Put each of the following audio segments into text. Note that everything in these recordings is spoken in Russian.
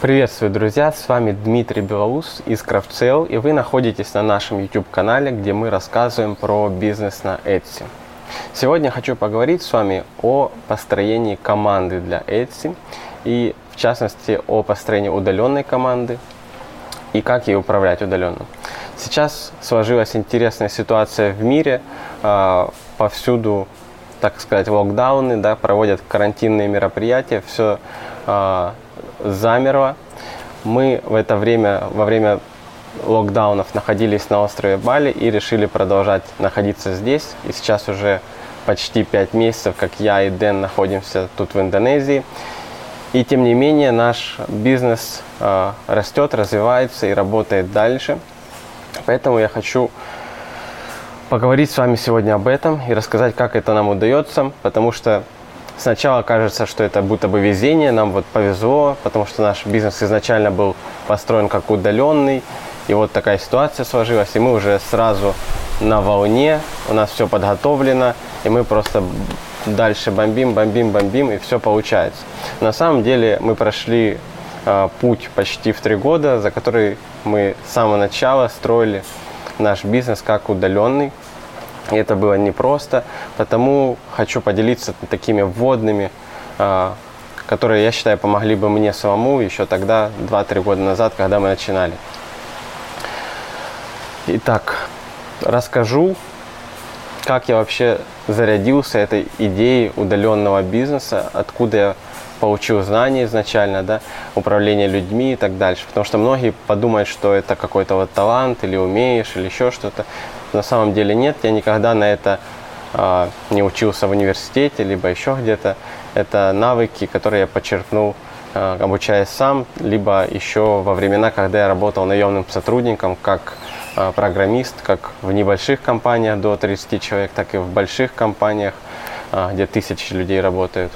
Приветствую, друзья! С вами Дмитрий Белоус из Craftsale, и вы находитесь на нашем YouTube-канале, где мы рассказываем про бизнес на Etsy. Сегодня хочу поговорить с вами о построении команды для Etsy, и в частности о построении удаленной команды и как ей управлять удаленно. Сейчас сложилась интересная ситуация в мире, повсюду, так сказать, локдауны, да, проводят карантинные мероприятия, все замерло. Мы в это время, во время локдаунов, находились на острове Бали и решили продолжать находиться здесь. И сейчас уже почти 5 месяцев, как я и Дэн находимся тут в Индонезии. И тем не менее наш бизнес растет, развивается и работает дальше. Поэтому я хочу поговорить с вами сегодня об этом и рассказать, как это нам удается, потому что сначала кажется, что это будто бы везение, нам вот повезло, потому что наш бизнес изначально был построен как удаленный, и вот такая ситуация сложилась, и мы уже сразу на волне, у нас все подготовлено, и мы просто дальше бомбим, и все получается. На самом деле мы прошли путь почти в 3 года, за который мы с самого начала строили наш бизнес как удаленный. И это было непросто, потому хочу поделиться такими вводными, которые, я считаю, помогли бы мне самому еще тогда, 2-3 года назад, когда мы начинали. Итак, расскажу, как я вообще зарядился этой идеей удаленного бизнеса, откуда я получил знания изначально, да, управление людьми и так дальше. Потому что многие подумают, что это какой-то вот талант, или умеешь, или еще что-то. На самом деле нет, я никогда на это не учился в университете, либо еще где-то. Это навыки, которые я почерпнул, обучаясь сам, либо еще во времена, когда я работал наемным сотрудником, как программист, как в небольших компаниях до 30 человек, так и в больших компаниях, где тысячи людей работают.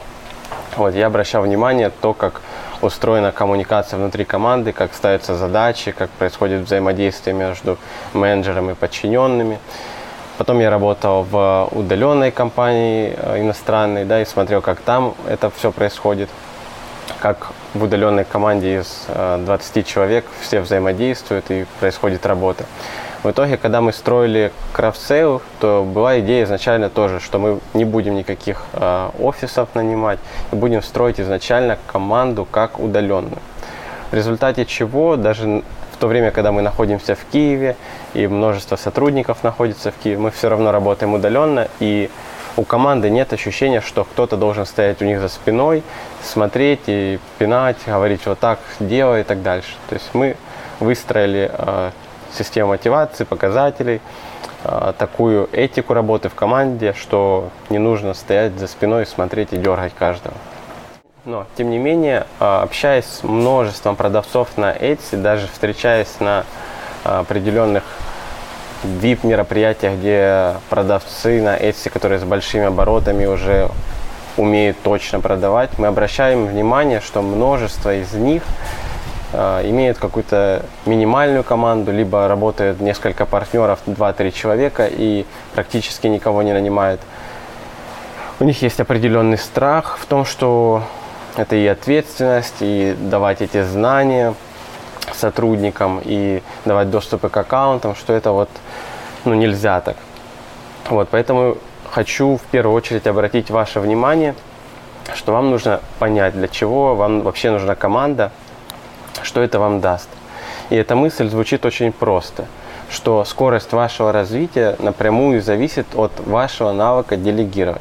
Вот, я обращал внимание то, как устроена коммуникация внутри команды, как ставятся задачи, как происходит взаимодействие между менеджером и подчиненными. Потом я работал в удаленной компании иностранной, да, и смотрел, как там это все происходит, как в удаленной команде из 20 человек все взаимодействуют и происходит работа. В итоге, когда мы строили Craftsale, то была идея изначально тоже, что мы не будем никаких офисов нанимать, и будем строить изначально команду как удаленную. В результате чего, даже в то время, когда мы находимся в Киеве, и множество сотрудников находится в Киеве, мы все равно работаем удаленно, и у команды нет ощущения, что кто-то должен стоять у них за спиной, смотреть и пинать, говорить вот так, делай и так дальше. То есть мы выстроили систему мотивации, показателей, такую этику работы в команде, что не нужно стоять за спиной, смотреть и дергать каждого. Но, тем не менее, общаясь с множеством продавцов на Etsy, даже встречаясь на определенных VIP-мероприятиях, где продавцы на Etsy, которые с большими оборотами уже умеют точно продавать, мы обращаем внимание, что множество из них имеют какую-то минимальную команду, либо работают несколько партнеров, 2-3 человека, и практически никого не нанимают. У них есть определенный страх в том, что это и ответственность, и давать эти знания сотрудникам, и давать доступы к аккаунтам, что это вот, ну, нельзя так. Вот, поэтому хочу в первую очередь обратить ваше внимание, что вам нужно понять, для чего вам вообще нужна команда, что это вам даст. И эта мысль звучит очень просто, что скорость вашего развития напрямую зависит от вашего навыка делегировать.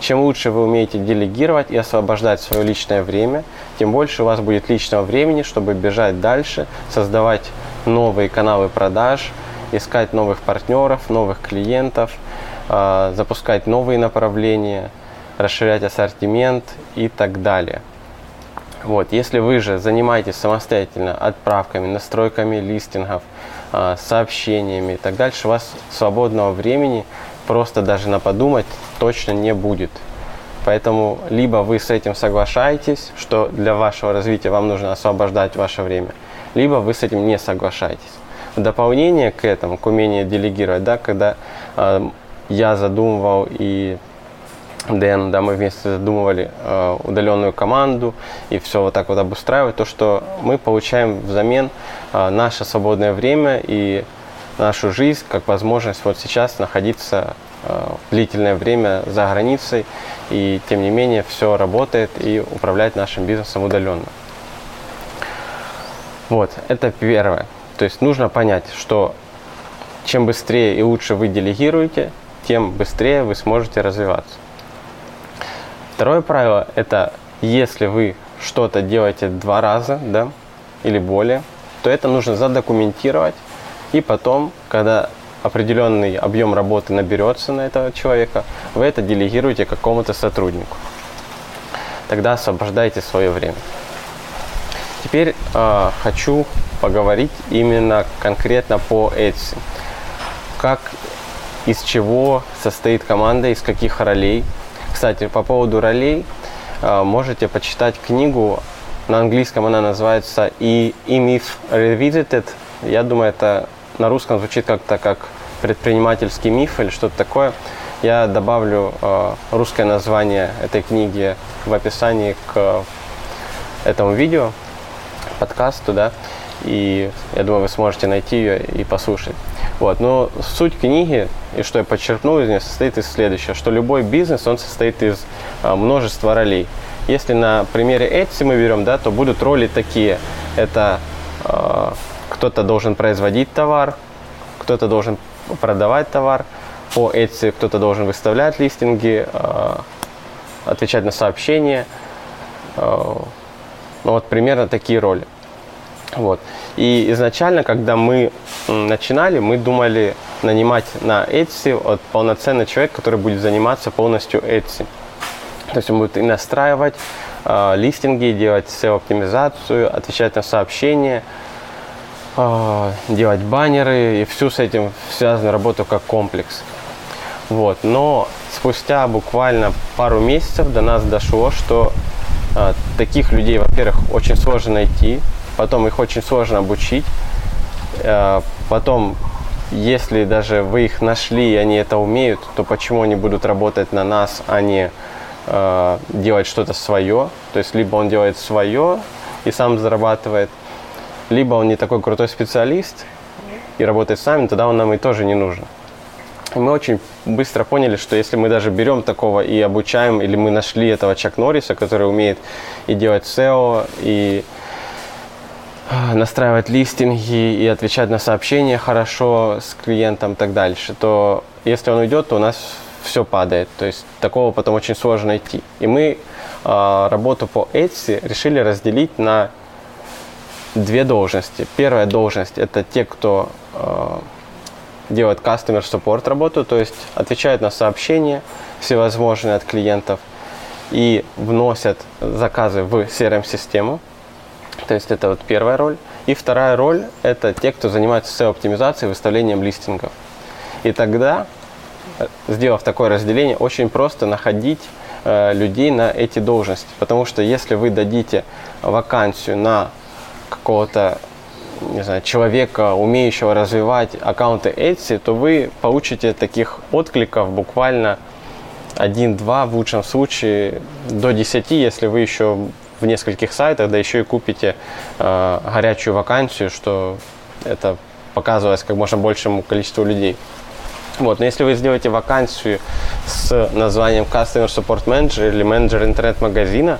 Чем лучше вы умеете делегировать и освобождать свое личное время, тем больше у вас будет личного времени, чтобы бежать дальше, создавать новые каналы продаж, искать новых партнеров, новых клиентов, запускать новые направления, расширять ассортимент и так далее. Вот. Если вы же занимаетесь самостоятельно отправками, настройками листингов, сообщениями и так дальше, у вас свободного времени просто даже на подумать точно не будет. Поэтому либо вы с этим соглашаетесь, что для вашего развития вам нужно освобождать ваше время, либо вы с этим не соглашаетесь. В дополнение к этому, к умению делегировать, да, когда я задумывал и Дэн, да, мы вместе задумывали удаленную команду и все вот так вот обустраивать, то, что мы получаем взамен наше свободное время и нашу жизнь, как возможность вот сейчас находиться длительное время за границей, и тем не менее все работает и управлять нашим бизнесом удаленно. Вот, это первое. То есть нужно понять, что чем быстрее и лучше вы делегируете, тем быстрее вы сможете развиваться. Второе правило – это если вы что-то делаете 2 раза, да, или более, то это нужно задокументировать, и потом, когда определенный объем работы наберется на этого человека, вы это делегируете какому-то сотруднику. Тогда освобождайте свое время. Теперь хочу поговорить именно конкретно по Etsy. Как, из чего состоит команда, из каких ролей. Кстати, по поводу ролей, можете почитать книгу, на английском она называется E-Myth Revisited. Я думаю, это на русском звучит как-то как предпринимательский миф или что-то такое. Я добавлю русское название этой книги в описании к этому видео, подкасту, да, и я думаю, вы сможете найти ее и послушать. Вот, но суть книги, и что я подчеркнул из нее, состоит из следующего, что любой бизнес, он состоит из множества ролей. Если на примере Etsy мы берем, да, то будут роли такие. Это кто-то должен производить товар, кто-то должен продавать товар. По Etsy кто-то должен выставлять листинги, отвечать на сообщения. Ну, вот примерно такие роли. Вот. И изначально, когда мы начинали, мы думали нанимать на Etsy вот полноценный человек, который будет заниматься полностью Etsy. То есть он будет и настраивать листинги, делать SEO-оптимизацию, отвечать на сообщения, делать баннеры и всю с этим связанную работу как комплекс. Вот. Но спустя буквально пару месяцев до нас дошло, что таких людей, во-первых, очень сложно найти, потом их очень сложно обучить, потом, если даже вы их нашли и они это умеют, то почему они будут работать на нас, а не делать что-то свое? То есть либо он делает свое и сам зарабатывает, либо он не такой крутой специалист и работает сами, тогда он нам и тоже не нужен. И мы очень быстро поняли, что если мы даже берем такого и обучаем, или мы нашли этого Чак Норриса, который умеет и делать SEO, и настраивать листинги, и отвечать на сообщения хорошо с клиентом и так дальше, то если он уйдет, то у нас все падает. То есть такого потом очень сложно найти. И мы работу по Etsy решили разделить на 2 должности. Первая должность – это те, кто делает customer support работу, то есть отвечают на сообщения всевозможные от клиентов и вносят заказы в CRM-систему. То есть это вот первая роль. И вторая роль – это те, кто занимается SEO-оптимизацией, выставлением листингов. И тогда, сделав такое разделение, очень просто находить людей на эти должности. Потому что если вы дадите вакансию на какого-то, не знаю, человека, умеющего развивать аккаунты Etsy, то вы получите таких откликов буквально 1-2, в лучшем случае до 10, если вы еще в нескольких сайтах, да еще и купите горячую вакансию, что это показывалось как можно большему количеству людей. Вот. Но если вы сделаете вакансию с названием Customer Support Manager или менеджер интернет-магазина,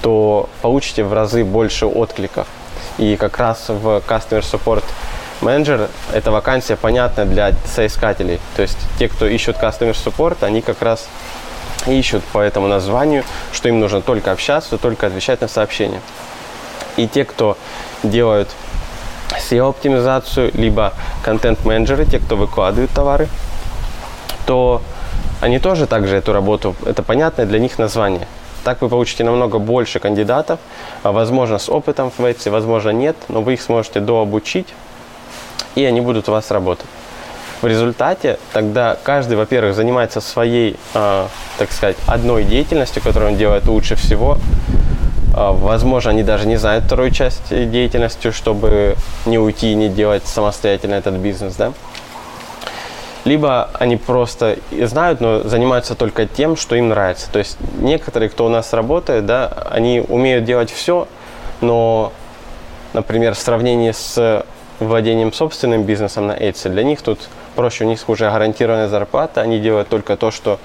то получите в разы больше откликов. И как раз в Customer Support Manager эта вакансия понятна для соискателей. То есть те, кто ищут Customer Support, они как раз ищут по этому названию, что им нужно только общаться, только отвечать на сообщения. И те, кто делают SEO-оптимизацию, либо контент-менеджеры, те, кто выкладывают товары, то они тоже также эту работу, это понятное для них название. Так вы получите намного больше кандидатов, возможно, с опытом в Etsy, возможно, нет, но вы их сможете дообучить, и они будут у вас работать. В результате тогда каждый, во-первых, занимается своей, так сказать, одной деятельностью, которую он делает лучше всего. Возможно, они даже не знают вторую часть деятельности, чтобы не уйти и не делать самостоятельно этот бизнес, да. либо они просто знают, но занимаются только тем, что им нравится. То есть некоторые, кто у нас работает, да, они умеют делать все, но, например, в сравнении с владением собственным бизнесом на Etsy, для них тут проще, у них уже гарантированная зарплата, они делают только то, что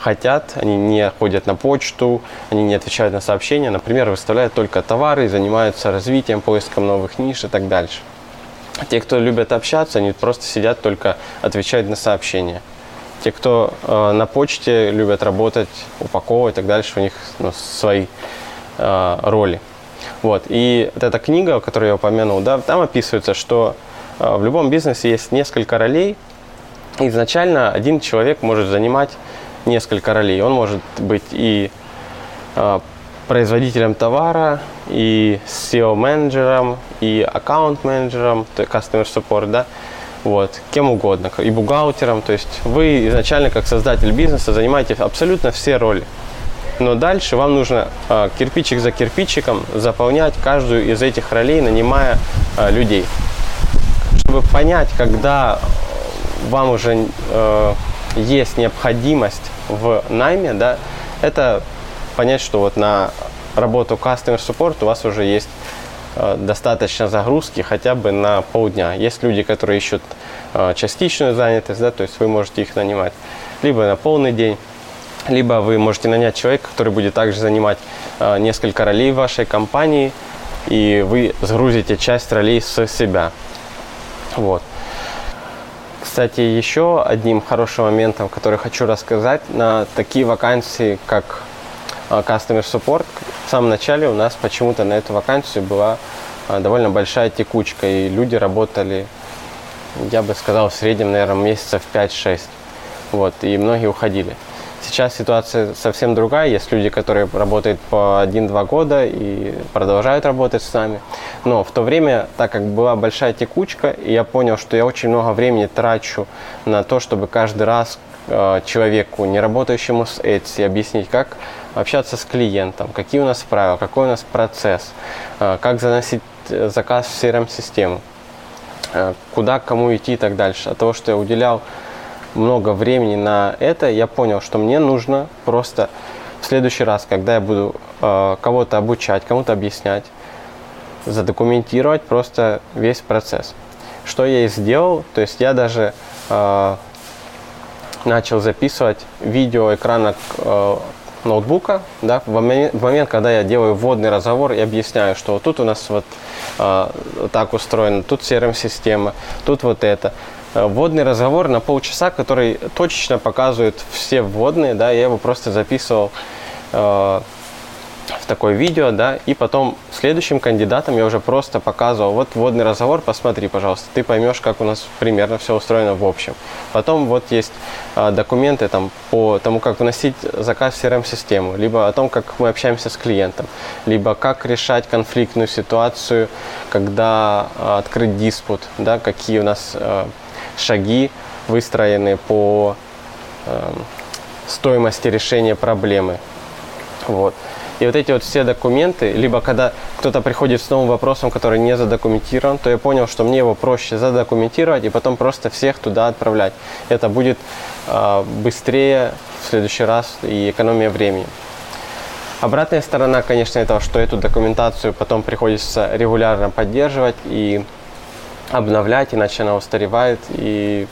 хотят, они не ходят на почту, они не отвечают на сообщения, например, выставляют только товары, занимаются развитием, поиском новых ниш и так дальше. Те, кто любят общаться, они просто сидят, только отвечают на сообщения. Те, кто на почте любят работать, упаковывать и так дальше, у них свои роли. Вот. И вот эта книга, о которой я упомянул, да, там описывается, что в любом бизнесе есть несколько ролей. Изначально один человек может занимать несколько ролей. Он может быть и производителем товара, и SEO-менеджером, и аккаунт-менеджером, то есть customer support, да, вот, кем угодно, и бухгалтером. То есть вы изначально, как создатель бизнеса, занимаете абсолютно все роли. Но дальше вам нужно кирпичик за кирпичиком заполнять каждую из этих ролей, нанимая людей. Чтобы понять, когда вам уже есть необходимость в найме, да, это понять, что вот на работу Customer Support у вас уже есть достаточно загрузки хотя бы на полдня. Есть люди, которые ищут частичную занятость, да, то есть вы можете их нанимать либо на полный день, либо вы можете нанять человека, который будет также занимать несколько ролей в вашей компании, и вы сгрузите часть ролей с себя. Вот. Кстати, еще одним хорошим моментом, который хочу рассказать, на такие вакансии, как Customer Support, в самом начале у нас почему-то на эту вакансию была довольно большая текучка, и люди работали, я бы сказал, в среднем, наверное, месяцев 5-6, вот, и многие уходили. Сейчас ситуация совсем другая, есть люди, которые работают по 1-2 года и продолжают работать с нами, но в то время, так как была большая текучка, и я понял, что я очень много времени трачу на то, чтобы каждый раз человеку, не работающему с Etsy, объяснить, как общаться с клиентом, какие у нас правила, какой у нас процесс, как заносить заказ в CRM-систему, куда, кому идти и так дальше. От того, что я уделял много времени на это, я понял, что мне нужно просто в следующий раз, когда я буду кого-то обучать, кому-то объяснять, задокументировать просто весь процесс. Что я и сделал, то есть я даже начал записывать видео экрана ноутбука, да, в момент, когда я делаю вводный разговор и объясняю, что вот тут у нас вот так устроено, тут CRM-система, тут вот это. Вводный разговор на полчаса, который точечно показывает все вводные, да, я его просто записывал в такое видео, да, и потом следующим кандидатам я уже просто показывал, вот вводный разговор, посмотри, пожалуйста, ты поймешь, как у нас примерно все устроено в общем. Потом вот есть документы там по тому, как вносить заказ в CRM-систему, либо о том, как мы общаемся с клиентом, либо как решать конфликтную ситуацию, когда открыть диспут, да, какие у нас шаги выстроены по стоимости решения проблемы. Вот. И вот эти вот все документы, либо когда кто-то приходит с новым вопросом, который не задокументирован, то я понял, что мне его проще задокументировать и потом просто всех туда отправлять. Это будет быстрее в следующий раз и экономия времени. Обратная сторона, конечно, этого, что эту документацию потом приходится регулярно поддерживать и обновлять, иначе она устаревает и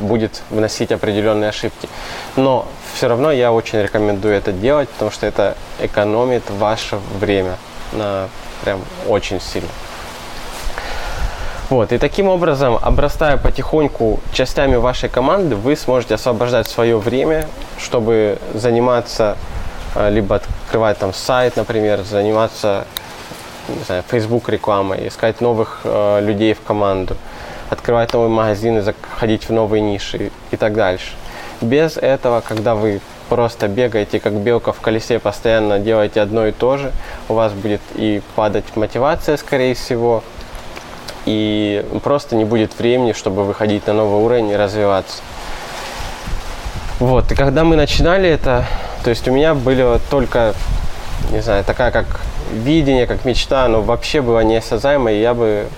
будет вносить определенные ошибки. Но все равно я очень рекомендую это делать, потому что это экономит ваше время. Прям очень сильно. Вот. И таким образом, обрастая потихоньку частями вашей команды, вы сможете освобождать свое время, чтобы заниматься, либо открывать там сайт, например, заниматься, не знаю, Facebook рекламой, искать новых людей в команду, открывать новые магазины, заходить в новые ниши и так дальше. Без этого, когда вы просто бегаете, как белка в колесе, постоянно делаете одно и то же, у вас будет и падать мотивация, скорее всего, и просто не будет времени, чтобы выходить на новый уровень и развиваться. Вот, и когда мы начинали это, то есть у меня было только, не знаю, такая как видение, как мечта, оно вообще было неосязаемо, и я бы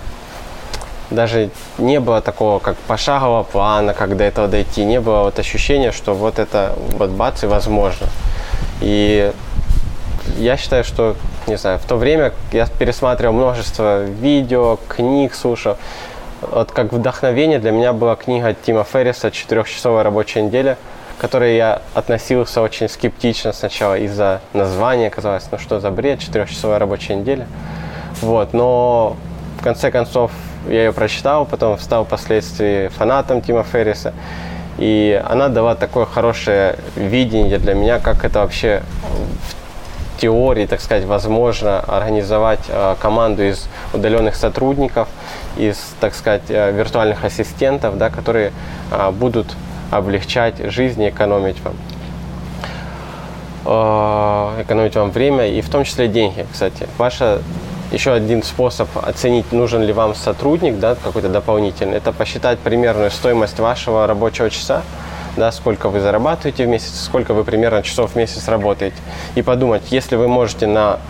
даже не было такого, как пошагового плана, как до этого дойти, не было вот ощущения, что вот это вот бац и возможно. И я считаю, что, не знаю, в то время я пересматривал множество видео, книг слушал. Вот как вдохновение для меня была книга Тима Ферриса «Четырехчасовая рабочая неделя», к которой я относился очень скептично сначала из-за названия. Казалось, ну что за бред, четырехчасовая рабочая неделя. Вот, но в конце концов я ее прочитал, потом стал впоследствии фанатом Тима Ферриса. И она дала такое хорошее видение для меня, как это вообще в теории, так сказать, возможно организовать команду из удаленных сотрудников, из, так сказать, виртуальных ассистентов, да, которые будут облегчать жизнь и экономить вам время и в том числе деньги, кстати. Еще один способ оценить, нужен ли вам сотрудник, да, какой-то дополнительный, это посчитать примерную стоимость вашего рабочего часа, да, сколько вы зарабатываете в месяц, сколько вы примерно часов в месяц работаете. И подумать, если вы можете на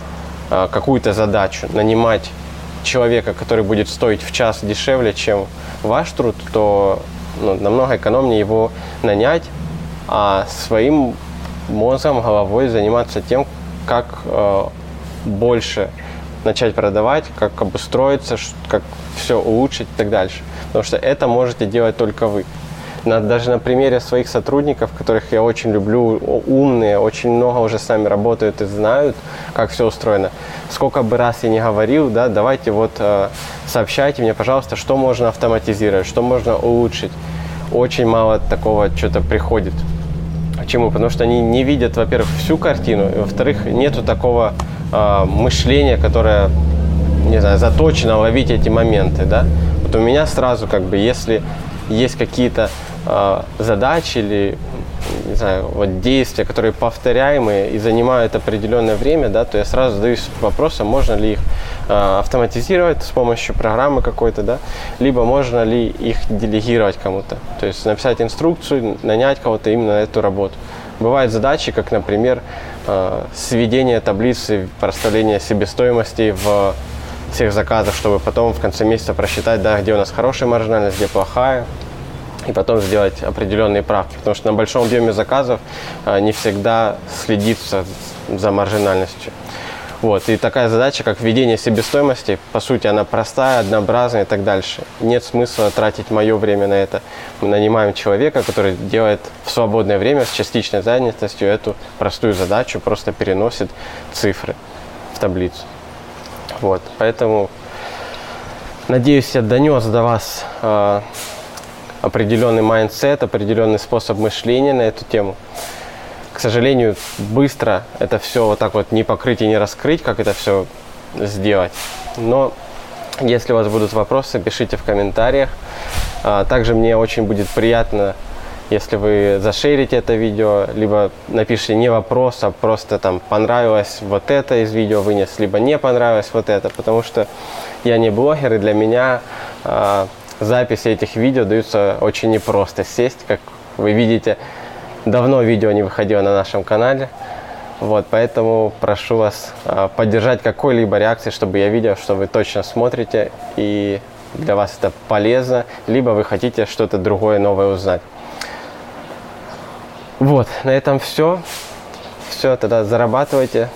какую-то задачу нанимать человека, который будет стоить в час дешевле, чем ваш труд, то намного экономнее его нанять, а своим мозгом, головой заниматься тем, как больше начать продавать, как обустроиться, как все улучшить и так дальше. Потому что это можете делать только вы. Даже на примере своих сотрудников, которых я очень люблю, умные, очень много уже с нами работают и знают, как все устроено. Сколько бы раз я ни говорил, да, давайте вот сообщайте мне, пожалуйста, что можно автоматизировать, что можно улучшить. Очень мало такого что-то приходит. Почему? Потому что они не видят, во-первых, всю картину, и, во-вторых, нету такого мышления, которое, не знаю, заточено ловить эти моменты, да. Вот у меня сразу, как бы, если есть какие-то задачи или, не знаю, вот действия, которые повторяемые и занимают определенное время, да, то я сразу задаюсь вопросом, можно ли их автоматизировать с помощью программы какой-то, да, либо можно ли их делегировать кому-то, то есть написать инструкцию, нанять кого-то именно на эту работу. Бывают задачи, как, например, сведение таблицы, проставление себестоимости в всех заказах, чтобы потом в конце месяца просчитать, да, где у нас хорошая маржинальность, где плохая, и потом сделать определенные правки, потому что на большом объеме заказов не всегда следится за маржинальностью. Вот. И такая задача, как введение себестоимости, по сути, она простая, однообразная и так дальше. Нет смысла тратить мое время на это. Мы нанимаем человека, который делает в свободное время с частичной занятостью эту простую задачу, просто переносит цифры в таблицу. Вот. Поэтому, надеюсь, я донес до вас определенный майндсет, определенный способ мышления на эту тему. К сожалению, быстро это все вот так вот не покрыть и не раскрыть, как это все сделать. Но если у вас будут вопросы, пишите в комментариях. Также мне очень будет приятно, если вы зашерите это видео, либо напишите не вопрос, а просто там понравилось вот это из видео вынес, либо не понравилось вот это, потому что я не блогер, и для меня записи этих видео даются очень непросто. Сесть, как вы видите, давно видео не выходило на нашем канале, вот, поэтому прошу вас поддержать какой-либо реакцией, чтобы я видел, что вы точно смотрите и для вас это полезно, либо вы хотите что-то другое, новое узнать. Вот, на этом все. Все, тогда зарабатывайте,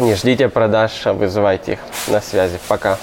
не ждите продаж, а вызывайте их. На связи, пока.